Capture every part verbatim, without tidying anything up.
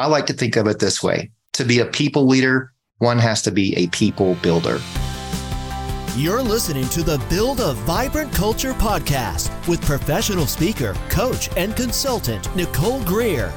I like to think of it this way. To be a people leader, one has to be a people builder. You're listening to the Build a Vibrant Culture podcast with professional speaker, coach, and consultant, Nicole Greer.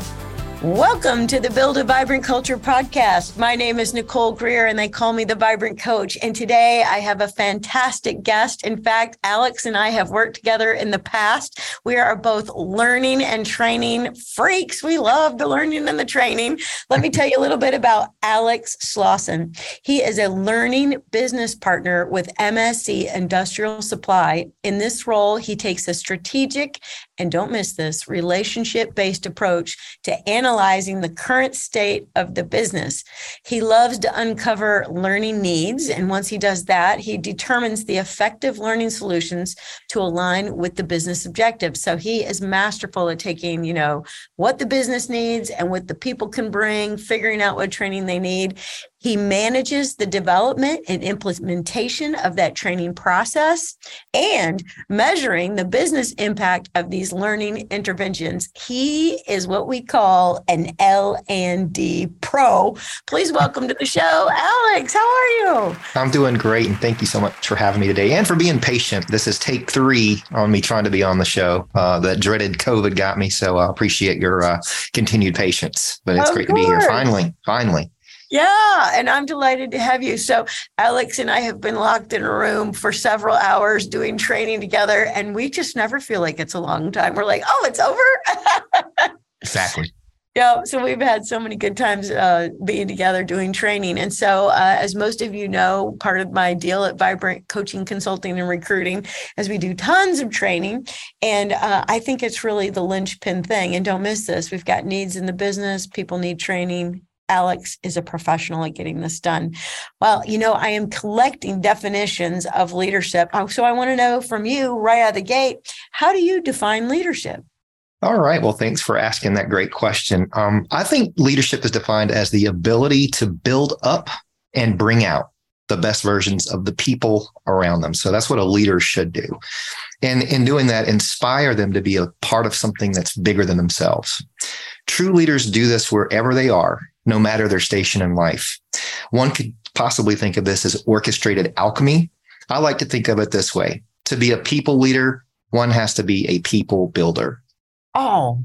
Welcome to the Build a Vibrant Culture podcast. My name is Nicole Greer and they call me the Vibrant Coach. And today I have a fantastic guest. In fact, Alex and I have worked together in the past. We are both learning and training freaks. We love the learning and the training. Let me tell you a little bit about Alex Slawson. He is a learning business partner with M S C Industrial Supply. In this role, he takes a strategic, and don't miss this, relationship-based approach to analyzing the current state of the business. He loves to uncover learning needs, and once he does that, he determines the effective learning solutions to align with the business objectives. So he is masterful at taking, you know, what the business needs and what the people can bring, figuring out what training they need. He manages the development and implementation of that training process and measuring the business impact of these learning interventions. He is what we call an L and D pro. Please welcome to the show, Alex. How are you? I'm doing great. And thank you so much for having me today and for being patient. This is take three on me trying to be on the show. Uh, that dreaded COVID got me. So I appreciate your uh, continued patience. But it's great to be here. Finally, finally. Yeah, and I'm delighted to have you. So Alex and I have been locked in a room for several hours doing training together, and we just never feel like it's a long time. We're like, oh, it's over? Exactly. Yeah, so we've had so many good times uh, being together doing training. And so uh, as most of you know, part of my deal at Vibrant Coaching, Consulting, and Recruiting is we do tons of training. And uh, I think it's really the linchpin thing. And don't miss this. We've got needs in the business. People need training. Alex is a professional at getting this done. Well, you know, I am collecting definitions of leadership. So I want to know from you right out of the gate, how do you define leadership? All right. Well, thanks for asking that great question. Um, I think leadership is defined as the ability to build up and bring out the best versions of the people around them. So that's what a leader should do. And in doing that, inspire them to be a part of something that's bigger than themselves. True leaders do this wherever they are, no matter their station in life. One could possibly think of this as orchestrated alchemy. I like to think of it this way. To be a people leader, one has to be a people builder. Oh,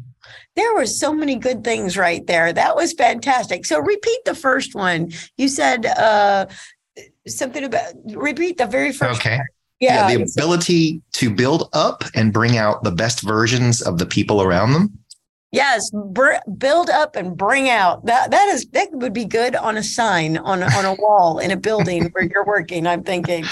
there were so many good things right there. That was fantastic. So repeat the first one. You said uh, something about, repeat the very first okay. one. Yeah. yeah, the ability to build up and bring out the best versions of the people around them. Yes, br- build up and bring out. That that is that would be good on a sign on on a wall in a building where you're working. I'm thinking.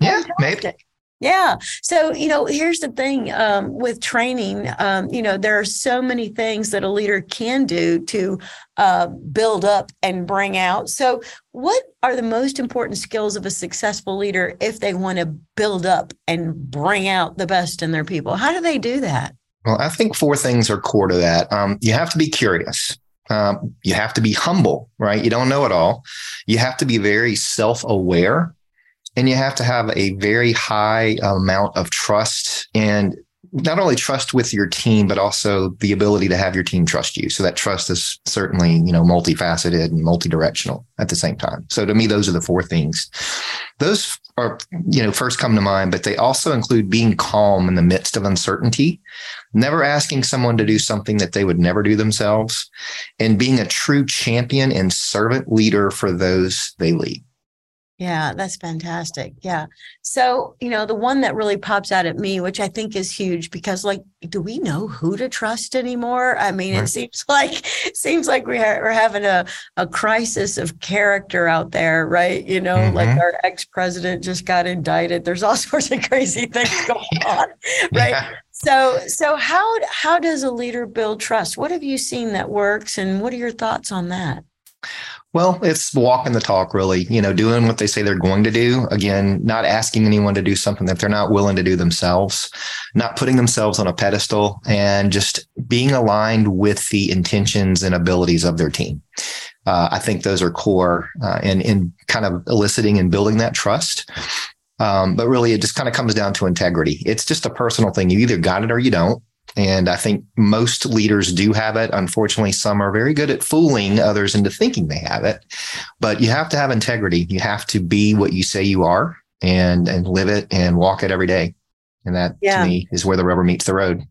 Yeah, maybe. Yeah. So, you know, here's the thing um, with training. Um, you know, there are so many things that a leader can do to uh, build up and bring out. So, what are the most important skills of a successful leader if they want to build up and bring out the best in their people? How do they do that? Well, I think four things are core to that. Um, you have to be curious. Um, you have to be humble, right? You don't know it all. You have to be very self-aware, and you have to have a very high amount of trust, and not only trust with your team, but also the ability to have your team trust you. So that trust is certainly, you know, multifaceted and multidirectional at the same time. So to me, those are the four things. Those are, you know, first come to mind, but they also include being calm in the midst of uncertainty, never asking someone to do something that they would never do themselves, and being a true champion and servant leader for those they lead. Yeah, that's fantastic. Yeah. So, you know, the one that really pops out at me, which I think is huge, because like, do we know who to trust anymore? I mean, right. It seems like it seems like we ha- we're having a, a crisis of character out there, right? You know, mm-hmm. like our ex-president just got indicted. There's all sorts of crazy things going yeah. on, right? Yeah. So, so how how does a leader build trust? What have you seen that works, and what are your thoughts on that? Well, it's walking the talk, really, you know, doing what they say they're going to do. Again, not asking anyone to do something that they're not willing to do themselves, not putting themselves on a pedestal, and just being aligned with the intentions and abilities of their team. Uh, I think those are core uh, in, in kind of eliciting and building that trust. Um, but really, it just kind of comes down to integrity. It's just a personal thing. You either got it or you don't. And I think most leaders do have it. Unfortunately, some are very good at fooling others into thinking they have it. But you have to have integrity. You have to be what you say you are and, and live it and walk it every day. And that, yeah. to me, is where the rubber meets the road.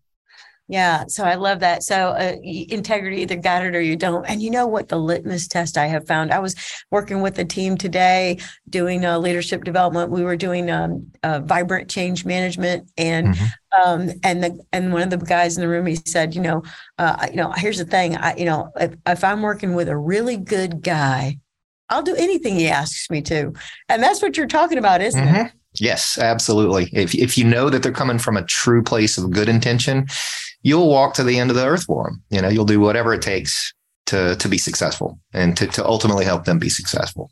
Yeah. So I love that. So uh, integrity, either got it or you don't. And you know what the litmus test I have found? I was working with a team today doing uh, leadership development. We were doing um, uh, vibrant change management. And mm-hmm. um, and the and one of the guys in the room, he said, you know, uh, you know, here's the thing. I, you know, if, if I'm working with a really good guy, I'll do anything he asks me to. And that's what you're talking about, isn't mm-hmm. it? Yes, absolutely. If if you know that they're coming from a true place of good intention, you'll walk to the end of the earth for them. You know, you'll do whatever it takes to to be successful and to, to ultimately help them be successful.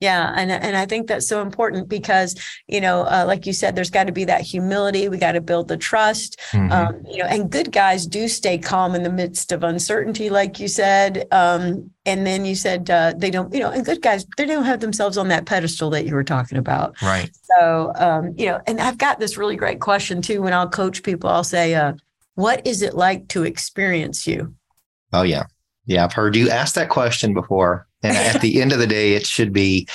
Yeah. And, and I think that's so important because, you know, uh, like you said, there's got to be that humility. We got to build the trust, mm-hmm. um, you know, and good guys do stay calm in the midst of uncertainty, like you said. Um, and then you said uh, they don't, you know, and good guys, they don't have themselves on that pedestal that you were talking about. Right. So, um, you know, and I've got this really great question, too. When I'll coach people, I'll say, uh, what is it like to experience you? Oh, yeah. Yeah. I've heard you ask that question before. And at the end of the day, it should be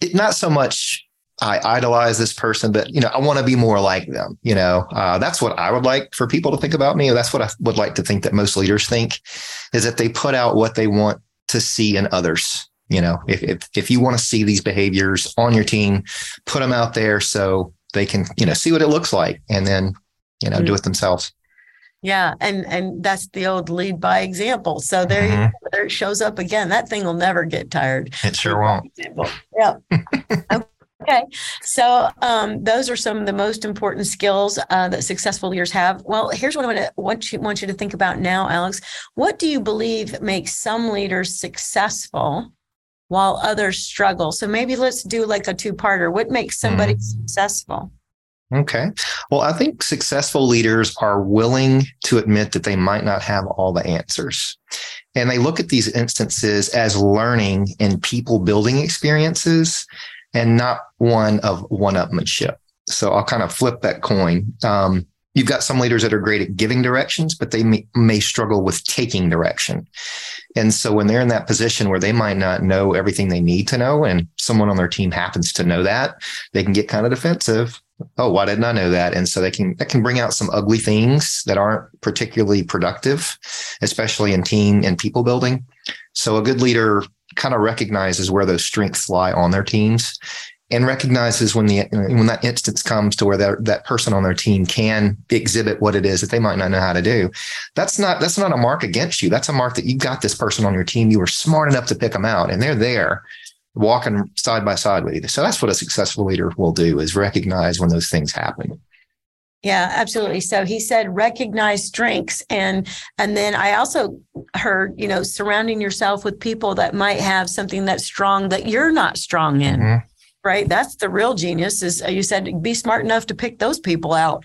it, not so much I idolize this person, but, you know, I want to be more like them. You know, uh, that's what I would like for people to think about me. That's what I would like to think that most leaders think, is that they put out what they want to see in others. You know, if if, if you want to see these behaviors on your team, put them out there so they can, you know, see what it looks like and then, you know, mm-hmm. do it themselves. Yeah. And and that's the old lead by example. So there, mm-hmm. you, there it shows up again. That thing will never get tired. It sure won't. Yeah. Okay. So um, those are some of the most important skills uh, that successful leaders have. Well, here's what I want to want you, want you to think about now, Alex. What do you believe makes some leaders successful while others struggle? So maybe let's do like a two-parter. What makes somebody mm-hmm. successful? Okay. Well, I think successful leaders are willing to admit that they might not have all the answers. And they look at these instances as learning and people building experiences and not one of one-upmanship. So I'll kind of flip that coin. Um, you've got some leaders that are great at giving directions, but they may, may struggle with taking direction. And so when they're in that position where they might not know everything they need to know, and someone on their team happens to know that, they can get kind of defensive. Oh, why didn't I know that? And so they can that can bring out some ugly things that aren't particularly productive, especially in team and people building. So a good leader kind of recognizes where those strengths lie on their teams and recognizes when the when that instance comes to where that, that person on their team can exhibit what it is that they might not know how to do. That's not that's not a mark against you. That's a mark that you got this person on your team. You were smart enough to pick them out and they're there, walking side by side with you. So that's what a successful leader will do, is recognize when those things happen. Yeah, absolutely. So he said, recognize strengths. And, and then I also heard, you know, surrounding yourself with people that might have something that's strong that you're not strong in, mm-hmm. right? That's the real genius, is you said, be smart enough to pick those people out.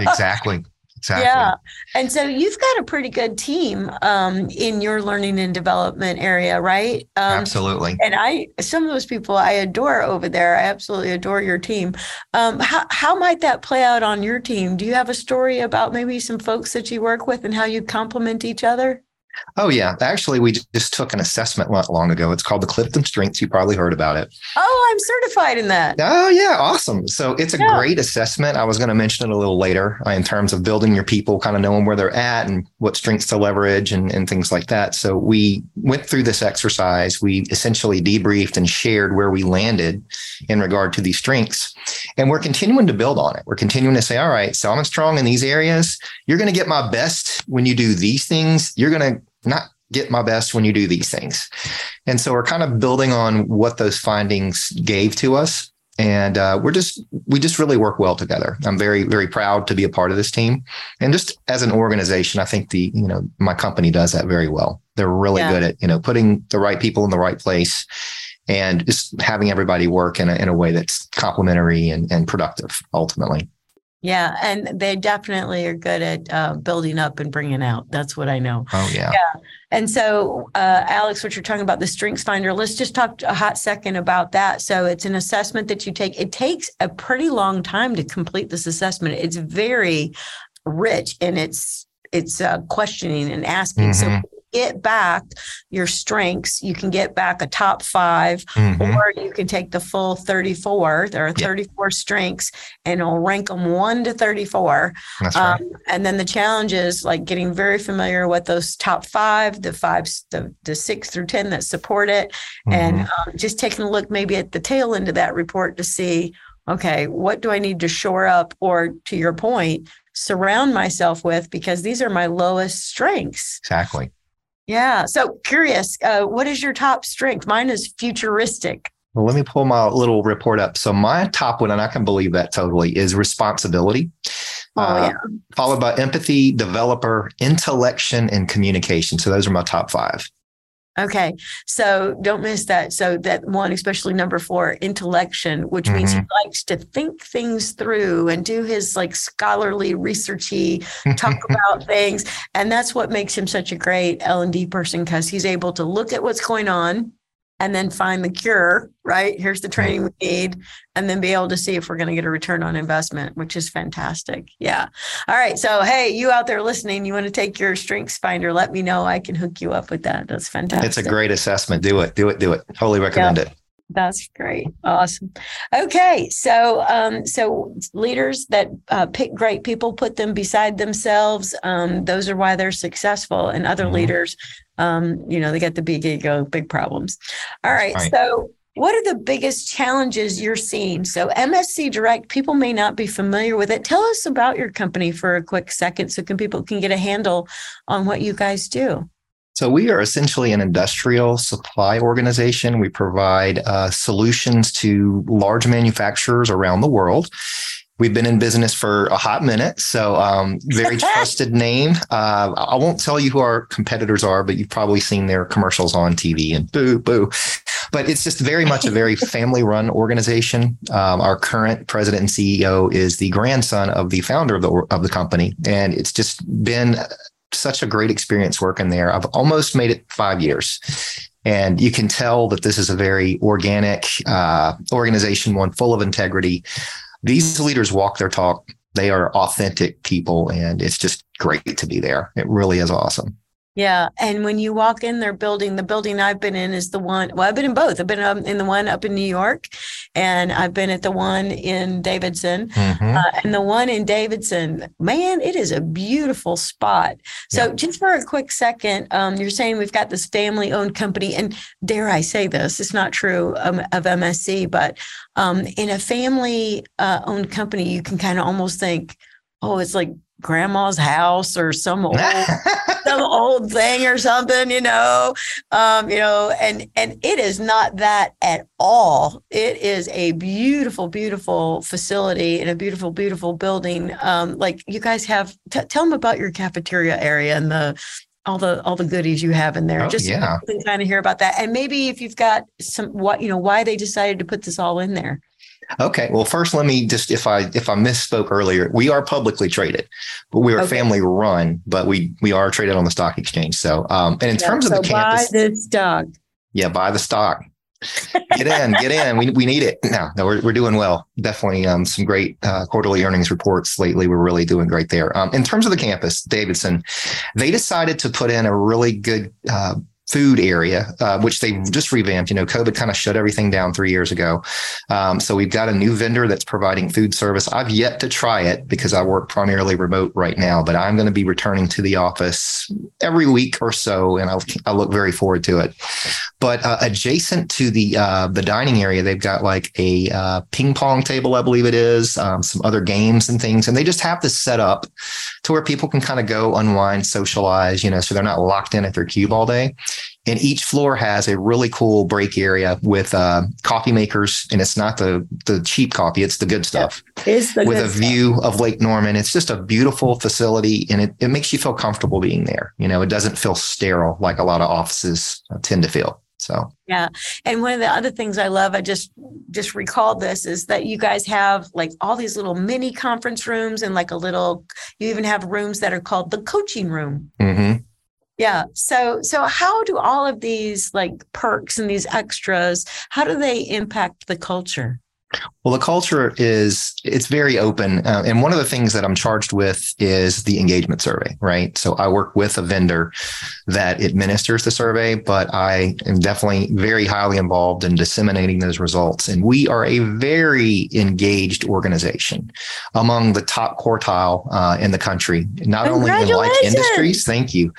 Exactly. Exactly. Yeah. And so you've got a pretty good team um, in your learning and development area, right? Um, absolutely. And I, some of those people I adore over there. I absolutely adore your team. Um, how, how might that play out on your team? Do you have a story about maybe some folks that you work with and how you complement each other? Oh, yeah. Actually, we just took an assessment not long ago. It's called the CliftonStrengths. You probably heard about it. Oh, I'm certified in that. Oh, yeah. Awesome. So it's a yeah. great assessment. I was going to mention it a little later in terms of building your people, kind of knowing where they're at and what strengths to leverage and, and things like that. So we went through this exercise. We essentially debriefed and shared where we landed in regard to these strengths. And we're continuing to build on it. We're continuing to say, all right, so I'm strong in these areas. You're going to get my best when you do these things. You're going to not get my best when you do these things. And so we're kind of building on what those findings gave to us. And uh, we're just, we just really work well together. I'm very, very proud to be a part of this team. And just as an organization, I think the, you know, my company does that very well. They're really yeah. good at, you know, putting the right people in the right place and just having everybody work in a, in a way that's complementary and, and productive ultimately. Yeah. And they definitely are good at uh, building up and bringing out. That's what I know. Oh, yeah. yeah. And so, uh, Alex, what you're talking about, the Strengths Finder, let's just talk a hot second about that. So it's an assessment that you take. It takes a pretty long time to complete this assessment. It's very rich in its its uh, questioning and asking. Mm-hmm. So get back your strengths. You can get back a top five, mm-hmm. or you can take the full thirty-four. There are thirty-four yep. strengths, and it'll rank them one to thirty-four. That's right. Um, and then the challenge is like getting very familiar with those top five, the fives, the, the six through ten that support it. Mm-hmm. And um, just taking a look maybe at the tail end of that report to see, okay, what do I need to shore up, or to your point, surround myself with, because these are my lowest strengths. Exactly. Yeah. So curious, uh, what is your top strength? Mine is futuristic. Well, let me pull my little report up. So my top one, and I can believe that totally, is responsibility, oh, uh, yeah. followed by empathy, developer, intellection, and communication. So those are my top five. Okay. So don't miss that. So that one, especially number four, intellection, which mm-hmm. means he likes to think things through and do his like scholarly researchy, talk about things. And that's what makes him such a great L and D person, because he's able to look at what's going on and then find the cure, right? Here's the training we need, and then be able to see if we're going to get a return on investment, which is fantastic. Yeah. All right. So, hey, you out there listening, you want to take your strengths finder, let me know. I can hook you up with that. That's fantastic. It's a great assessment. Do it, do it, do it. Totally recommend yep. it. That's great. Awesome. Okay. So, um, so leaders that uh, pick great people, put them beside themselves. Um, those are why they're successful, and other mm-hmm. leaders, um, you know, they got the big ego, big problems. All right. right. So what are the biggest challenges you're seeing? So M S C Direct, people may not be familiar with it. Tell us about your company for a quick second, so can people can get a handle on what you guys do. So we are essentially an industrial supply organization. We provide uh, solutions to large manufacturers around the world. We've been in business for a hot minute, so um, very trusted name. Uh, I won't tell you who our competitors are, but you've probably seen their commercials on T V and boo, boo. But it's just very much a very family-run organization. Um, our current president and C E O is the grandson of the founder of the of the company, and it's just been such a great experience working there. I've almost made it five years. And you can tell that this is a very organic uh, organization, one full of integrity. These leaders walk their talk. They are authentic people, and it's just great to be there. It really is awesome. Yeah. And when you walk in their building, the building I've been in is the one, well, I've been in both. I've been in the one up in New York, and I've been at the one in Davidson, mm-hmm. uh, and the one in Davidson, man, it is a beautiful spot. So yeah. just for a quick second, um, you're saying we've got this family owned company, and dare I say this, it's not true um, of M S C, but um, in a family uh, owned company, you can kind of almost think, oh, it's like grandma's house or some old some old thing or something, you know, um, you know, and, and it is not that at all. It is a beautiful, beautiful facility and a beautiful, beautiful building. Um, like you guys have, t- tell them about your cafeteria area and the, all the, all the goodies you have in there. Oh, just yeah. so kind of hear about that. And maybe if you've got some, what, you know, why they decided to put this all in there. Okay. Well, first, let me just, if I if I misspoke earlier, we are publicly traded, but we are okay. family run, but we we are traded on the stock exchange. So, um, and in yeah, terms so of the campus, buy the stock. Yeah, buy the stock. Get in, get in. We we need it. No, no, we're we're doing well. Definitely, um, some great uh, quarterly earnings reports lately. We're really doing great there. Um, in terms of the campus, Davidson, they decided to put in a really good Uh, food area, uh, which they just revamped. You know, COVID kind of shut everything down three years ago. Um, so we've got a new vendor that's providing food service. I've yet to try it because I work primarily remote right now, but I'm going to be returning to the office every week or so, and I'll, I look very forward to it. But uh, adjacent to the uh, the dining area, they've got like a uh, ping pong table, I believe it is, um, some other games and things. And they just have this set up to where people can kind of go unwind, socialize, you know, so they're not locked in at their cube all day. And each floor has a really cool break area with uh, coffee makers. And it's not the the cheap coffee. It's the good stuff. Yeah, it's the with good a stuff. View of Lake Norman. It's just a beautiful facility, and it, it makes you feel comfortable being there. You know, it doesn't feel sterile like a lot of offices tend to feel. So, yeah. And one of the other things I love, I just just recalled this, is that you guys have like all these little mini conference rooms, and like a little, you even have rooms that are called the coaching room. Mm-hmm. Yeah. So so how do all of these like perks and these extras, how do they impact the culture? Well, the culture is, it's very open. Uh, and one of the things that I'm charged with is the engagement survey, right? So I work with a vendor that administers the survey, but I am definitely very highly involved in disseminating those results. And we are a very engaged organization, among the top quartile uh, in the country, not only in like industries, thank you,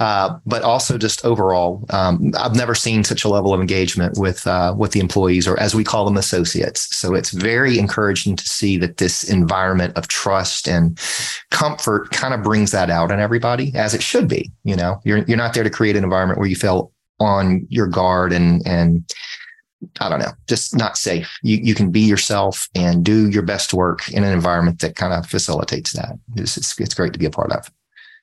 uh, but also just overall. Um, I've never seen such a level of engagement with, uh, with the employees, or as we call them, associates. So it's very encouraging to see that this environment of trust and comfort kind of brings that out in everybody, as it should be. You know, you're you're not there to create an environment where you feel on your guard and and I don't know, just not safe. You you can be yourself and do your best work in an environment that kind of facilitates that. It's it's, it's great to be a part of.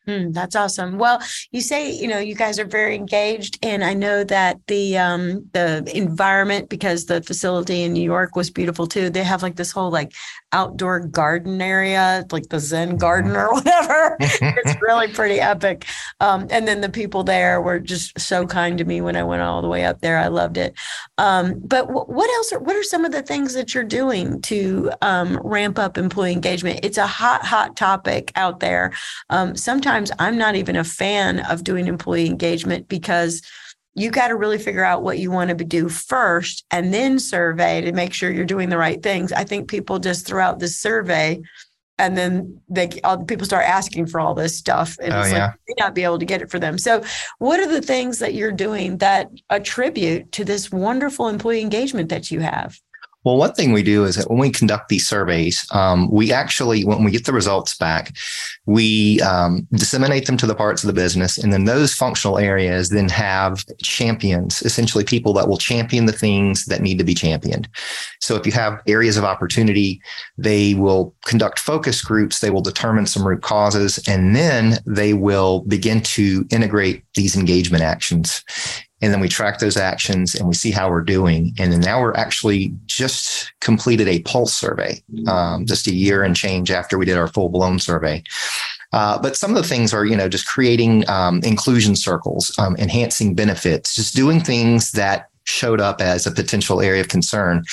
Mm, that's awesome. Well, you say, you know, you guys are very engaged, and I know that the um, the environment, because the facility in New York was beautiful too. They have like this whole like outdoor garden area, like the Zen garden or whatever. It's really pretty epic. Um, and then the people there were just so kind to me when I went all the way up there. I loved it. Um, but w- what else? Are, what are some of the things that you're doing to um, ramp up employee engagement? It's a hot, hot topic out there. Um, sometimes I'm not even a fan of doing employee engagement, because you got to really figure out what you want to do first and then survey to make sure you're doing the right things. I think people just throw out this survey and then they all, people start asking for all this stuff, and oh, it's yeah. like you may not be able to get it for them. So what are the things that you're doing that attribute to this wonderful employee engagement that you have? Well, one thing we do is that when we conduct these surveys, um, we actually, when we get the results back, we um, disseminate them to the parts of the business. And then those functional areas then have champions, essentially people that will champion the things that need to be championed. So if you have areas of opportunity, they will conduct focus groups, they will determine some root causes, and then they will begin to integrate these engagement actions. And then we track those actions and we see how we're doing. And then now we're actually just completed a pulse survey, um, just a year and change after we did our full blown survey. Uh, but some of the things are, you know, just creating um, inclusion circles, um, enhancing benefits, just doing things that showed up as a potential area of concern.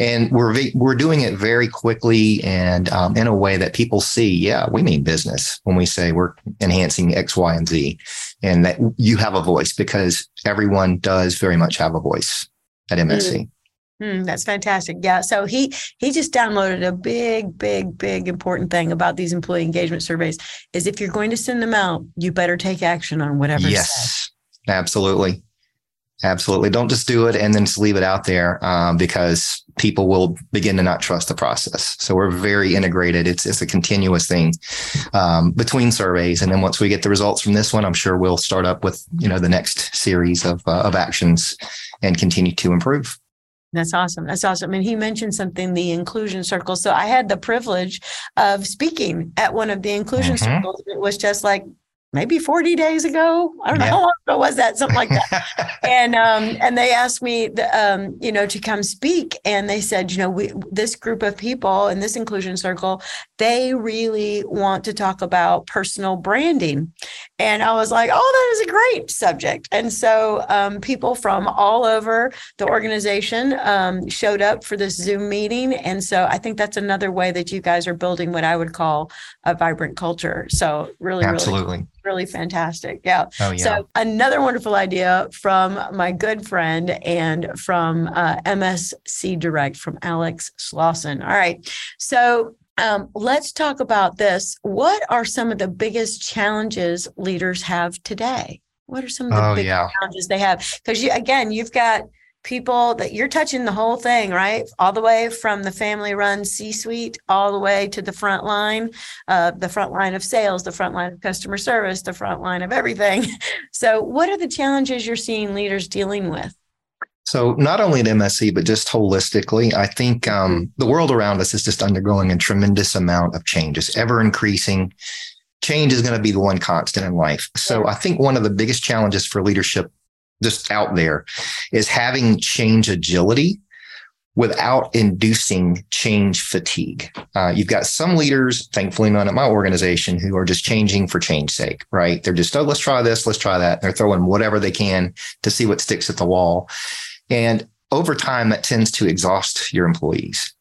And we're we're doing it very quickly and um, in a way that people see, yeah, we mean business when we say we're enhancing X, Y, and Z, and that you have a voice, because everyone does very much have a voice at M S C. Mm. Mm, that's fantastic. Yeah. So he he just downloaded a big, big, big important thing about these employee engagement surveys is if you're going to send them out, you better take action on whatever. Yes, said. Absolutely. Absolutely. Don't just do it and then just leave it out there um, because people will begin to not trust the process. So we're very integrated. It's it's a continuous thing um, between surveys. And then once we get the results from this one, I'm sure we'll start up with, you know, the next series of uh, of actions and continue to improve. That's awesome. That's awesome. And he mentioned something, the inclusion circle. So I had the privilege of speaking at one of the inclusion mm-hmm. circles. It was just like, maybe forty days ago. I don't know yeah. how long ago was that, something like that. and um, and they asked me, the, um, you know, to come speak. And they said, you know, we, this group of people in this inclusion circle, they really want to talk about personal branding. And I was like, oh, that is a great subject. And so um, people from all over the organization um, showed up for this Zoom meeting. And so I think that's another way that you guys are building what I would call a vibrant culture. So really, Absolutely. really. Really fantastic. Yeah. Oh, yeah. So another wonderful idea from my good friend and from uh, M S C Direct, from Alex Slawson. All right. So um, let's talk about this. What are some of the biggest challenges leaders have today? What are some of the oh, biggest yeah. challenges they have? Because, you, again, you've got people that you're touching the whole thing, right? All the way from the family run C-suite, all the way to the front line, uh, the front line of sales, the front line of customer service, the front line of everything. So what are the challenges you're seeing leaders dealing with? So not only at M S C, but just holistically, I think um, the world around us is just undergoing a tremendous amount of change. It's ever increasing. Change is going to be the one constant in life. So I think one of the biggest challenges for leadership just out there is having change agility without inducing change fatigue. Uh, you've got some leaders, thankfully none at my organization, who are just changing for change's sake, right? They're just, oh, let's try this, let's try that. They're throwing whatever they can to see what sticks at the wall. And over time, that tends to exhaust your employees.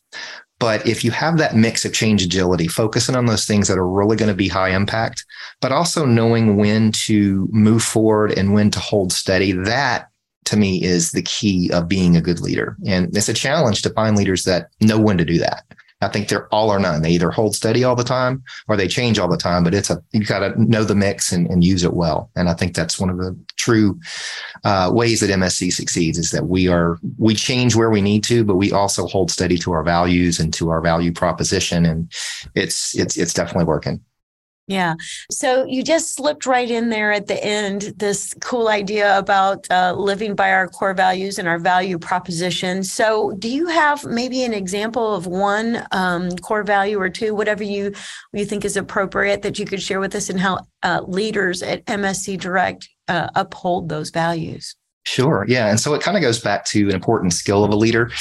But if you have that mix of change agility, focusing on those things that are really going to be high impact, but also knowing when to move forward and when to hold steady, that to me is the key of being a good leader. And it's a challenge to find leaders that know when to do that. I think they're all or none. They either hold steady all the time or they change all the time, but it's a, you got to know the mix and, and use it well. And I think that's one of the true uh, ways that M S C succeeds, is that we are, we change where we need to, but we also hold steady to our values and to our value proposition. And it's, it's, it's definitely working. Yeah. So you just slipped right in there at the end, this cool idea about uh, living by our core values and our value proposition. So do you have maybe an example of one um, core value or two, whatever you, you think is appropriate, that you could share with us, and how uh, leaders at M S C Direct uh, uphold those values? Sure. Yeah. And so it kind of goes back to an important skill of a leader.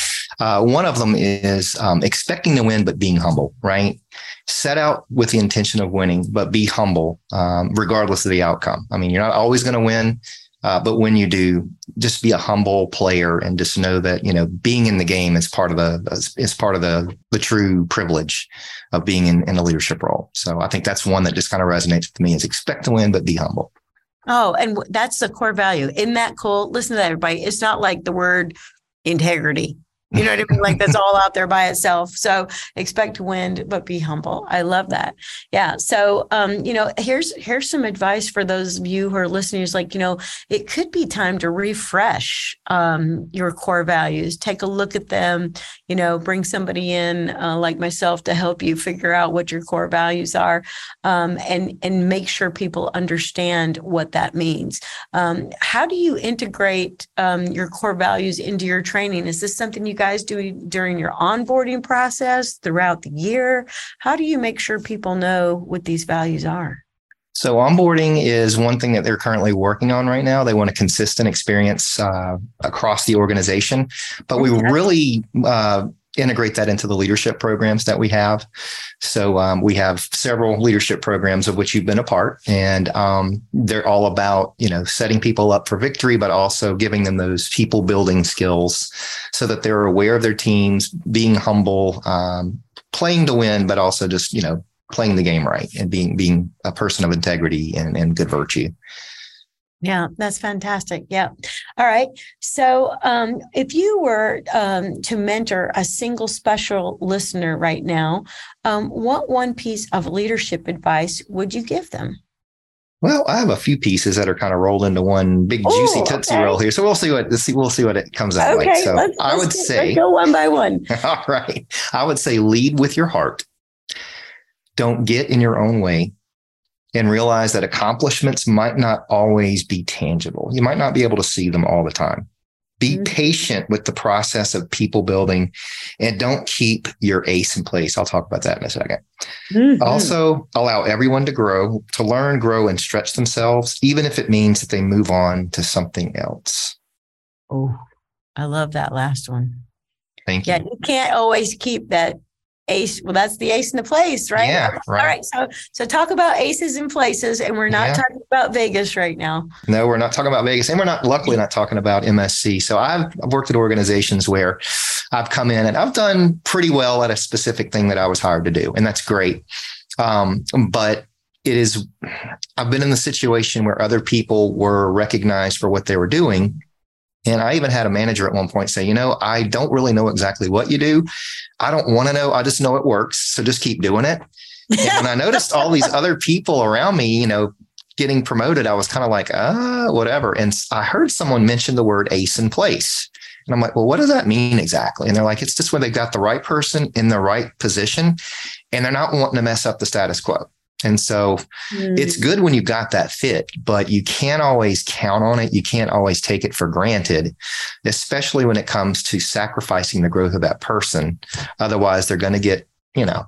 Uh, one of them is um, expecting to win, but being humble, right? Set out with the intention of winning, but be humble, um, regardless of the outcome. I mean, you're not always going to win, uh, but when you do, just be a humble player and just know that, you know, being in the game is part of the, is part of the, the true privilege of being in, in a leadership role. So I think that's one that just kind of resonates with me, is expect to win, but be humble. Oh, and that's the core value. Isn't that cool? Listen to that, everybody. It's not like the word integrity. You know what I mean? Like, that's all out there by itself. So expect to win, but be humble. I love that. Yeah. So, um, you know, here's, here's some advice for those of you who are listening. It's like, you know, it could be time to refresh um, your core values. Take a look at them, you know, bring somebody in uh, like myself to help you figure out what your core values are, um, and, and make sure people understand what that means. Um, how do you integrate um, your core values into your training? Is this something you guys do during your onboarding process throughout the year? How do you make sure people know what these values are? So onboarding is one thing that they're currently working on right now. They want a consistent experience uh, across the organization, but we yeah. really uh, integrate that into the leadership programs that we have. So um, we have several leadership programs of which you've been a part, and um, they're all about, you know, setting people up for victory, but also giving them those people building skills so that they're aware of their teams, being humble, um, playing to win, but also just, you know, playing the game right and being being a person of integrity and, and good virtue. Yeah, that's fantastic. Yeah. All right. So um, if you were um, to mentor a single special listener right now, um, what one piece of leadership advice would you give them? Well, I have a few pieces that are kind of rolled into one big Ooh, juicy tootsie okay. roll here. So we'll see what we'll see what it comes out okay, like. So let's, I would let's say let's go one by one. All right. I would say lead with your heart. Don't get in your own way. And realize that accomplishments might not always be tangible. You might not be able to see them all the time. Be mm-hmm. patient with the process of people building, and don't keep your ace in place. I'll talk about that in a second. Mm-hmm. Also, allow everyone to grow, to learn, grow, and stretch themselves, even if it means that they move on to something else. Oh, I love that last one. Thank you. Yeah, you can't always keep that ace. Well, that's the ace in the place, right? Yeah, right. All right. So, so talk about aces and places, and we're not yeah. talking about Vegas right now. No, we're not talking about Vegas, and we're not, luckily not talking about M S C. So I've, I've worked at organizations where I've come in and I've done pretty well at a specific thing that I was hired to do. And that's great. Um, but it is, I've been in the situation where other people were recognized for what they were doing. And I even had a manager at one point say, you know, I don't really know exactly what you do. I don't want to know. I just know it works. So just keep doing it. And when I noticed all these other people around me, you know, getting promoted, I was kind of like, uh, whatever. And I heard someone mention the word ace in place. And I'm like, well, what does that mean exactly? And they're like, it's just when they got the right person in the right position and they're not wanting to mess up the status quo. And so mm. it's good when you've got that fit, but you can't always count on it. You can't always take it for granted, especially when it comes to sacrificing the growth of that person. Otherwise, they're going to get, you know,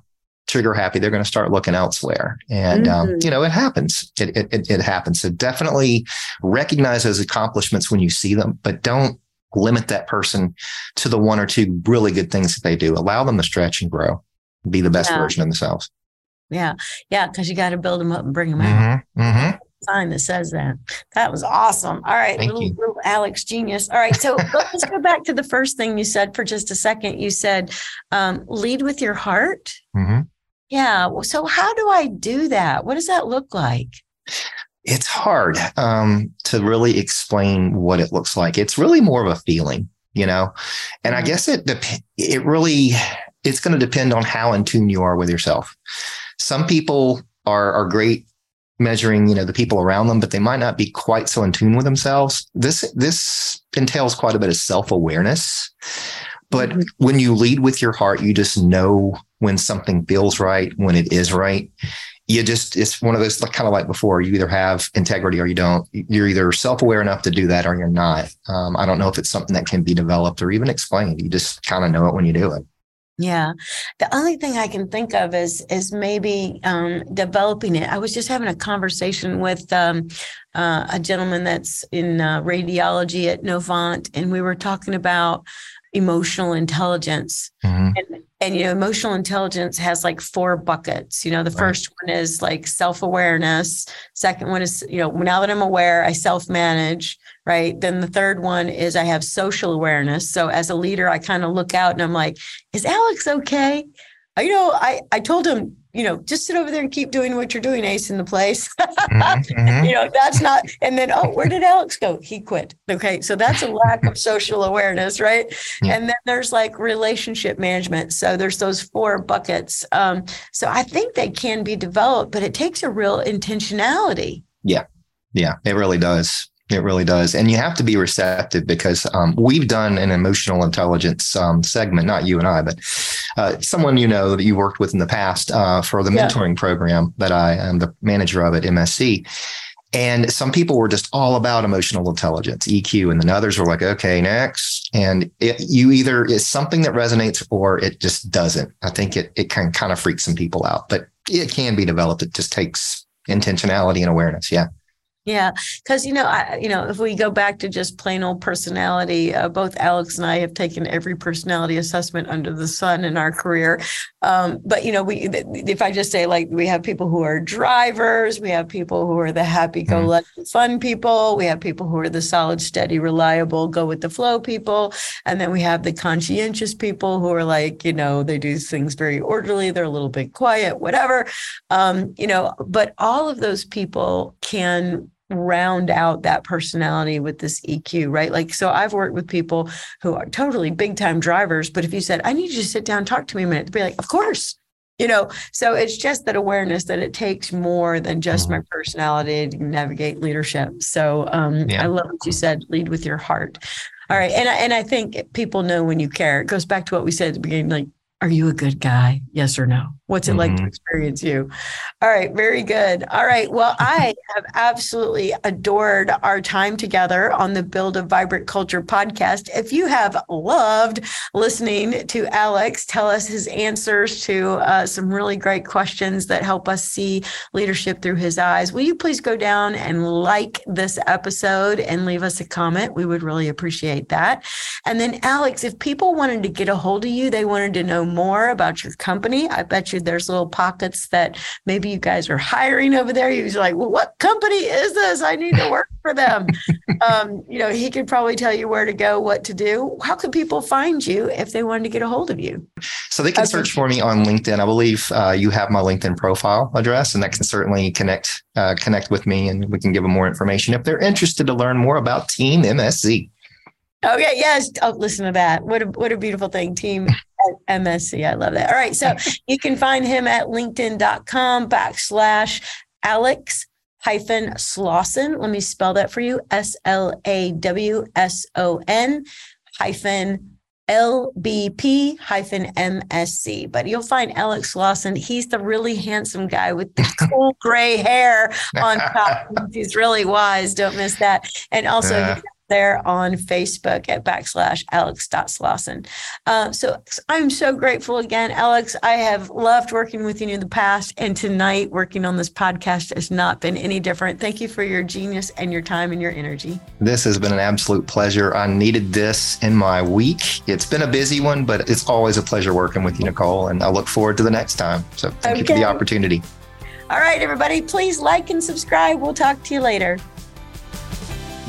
trigger happy. They're going to start looking elsewhere. And, mm. um, you know, it happens. It, it, it happens. So definitely recognize those accomplishments when you see them, but don't limit that person to the one or two really good things that they do. Allow them to stretch and grow, be the best yeah. version of themselves. Yeah. Yeah. Because you got to build them up and bring them out. Mm-hmm, mm-hmm. sign that says that. That was awesome. All right. Thank little, you. little Alex genius. All right. So let's go back to the first thing you said for just a second. You said, um, lead with your heart. Mm-hmm. Yeah. So how do I do that? What does that look like? It's hard um, to really explain what it looks like. It's really more of a feeling, you know, and I guess it, dep- it really, it's going to depend on how in tune you are with yourself. Some people are, are great measuring, you know, the people around them, but they might not be quite so in tune with themselves. This, this entails quite a bit of self-awareness, but mm-hmm. when you lead with your heart, you just know when something feels right, when it is right. You just, it's one of those, like, kind of like before, you either have integrity or you don't. You're either self-aware enough to do that or you're not. Um, I don't know if it's something that can be developed or even explained. You just kind of know it when you do it. Yeah. The only thing I can think of is, is maybe um, developing it. I was just having a conversation with um, uh, a gentleman that's in uh, radiology at Novant, and we were talking about emotional intelligence. Mm-hmm. And, and, you know, emotional intelligence has like four buckets. You know, the right. first one is like self-awareness. Second one is, you know, now that I'm aware, I self-manage. Right. Then the third one is I have social awareness. So as a leader, I kind of look out and I'm like, is Alex okay? You know, I, I told him, you know, just sit over there and keep doing what you're doing, ace in the place. Mm-hmm. You know, that's not, and then, oh, where did Alex go? He quit. Okay. So that's a lack of social awareness, right? Yeah. And then there's like relationship management. So there's those four buckets. Um, so I think they can be developed, but it takes a real intentionality. Yeah. Yeah, it really does. It really does. And you have to be receptive because um, we've done an emotional intelligence um, segment, not you and I, but uh, someone, you know, that you worked with in the past uh, for the yeah. mentoring program that I am the manager of at M S C. And some people were just all about emotional intelligence, E Q, and then others were like, okay, next. And it, you either, it's something that resonates or it just doesn't. I think it, it can kind of freak some people out, but it can be developed. It just takes intentionality and awareness. Yeah. Yeah, because, you know, I, you know, if we go back to just plain old personality, uh, both Alex and I have taken every personality assessment under the sun in our career. Um, but, you know, we if I just say, like, we have people who are drivers, we have people who are the happy-go-lucky mm-hmm. fun people, we have people who are the solid, steady, reliable, go-with-the-flow people, and then we have the conscientious people who are like, you know, they do things very orderly, they're a little bit quiet, whatever, um, you know, but all of those people can round out that personality with this E Q, right? Like, so I've worked with people who are totally big time drivers, but if you said, I need you to sit down, talk to me a minute, they'd be like, of course, you know? So it's just that awareness that it takes more than just my personality to navigate leadership. So um, yeah. I love what you said, lead with your heart. All right. And I, and I think people know when you care. It goes back to what we said at the beginning, like, are you a good guy? Yes or no? What's it mm-hmm. like to experience you? All right. Very good. All right. Well, I have absolutely adored our time together on the Build a Vibrant Culture podcast. If you have loved listening to Alex tell us his answers to uh, some really great questions that help us see leadership through his eyes, will you please go down and like this episode and leave us a comment? We would really appreciate that. And then, Alex, if people wanted to get a hold of you, they wanted to know more about your company, I bet you there's little pockets that maybe you guys are hiring over there. You're like, well, what company is this? I need to work for them. um, you know, he could probably tell you where to go, what to do. How could people find you if they wanted to get a hold of you? So they can okay. search for me on LinkedIn. I believe uh, you have my LinkedIn profile address, and that can certainly connect uh, connect with me, and we can give them more information if they're interested to learn more about Team M S C. Okay. Yes. Oh, listen to that. What a, what a beautiful thing. Team M S C. I love that. All right. So you can find him at linkedin.com backslash Alex hyphen Slawson. Let me spell that for you. S L A W S O N hyphen L B P hyphen M S C. But you'll find Alex Slawson. He's the really handsome guy with the cool gray hair on top. He's really wise. Don't miss that. And also uh. there on Facebook at backslash alex.slawson. Uh, so I'm so grateful again, Alex. I have loved working with you in the past, and tonight working on this podcast has not been any different. Thank you for your genius and your time and your energy. This has been an absolute pleasure. I needed this in my week. It's been a busy one, but it's always a pleasure working with you, Nicole, and I look forward to the next time. So thank okay. you for the opportunity. All right, everybody, please like and subscribe. We'll talk to you later.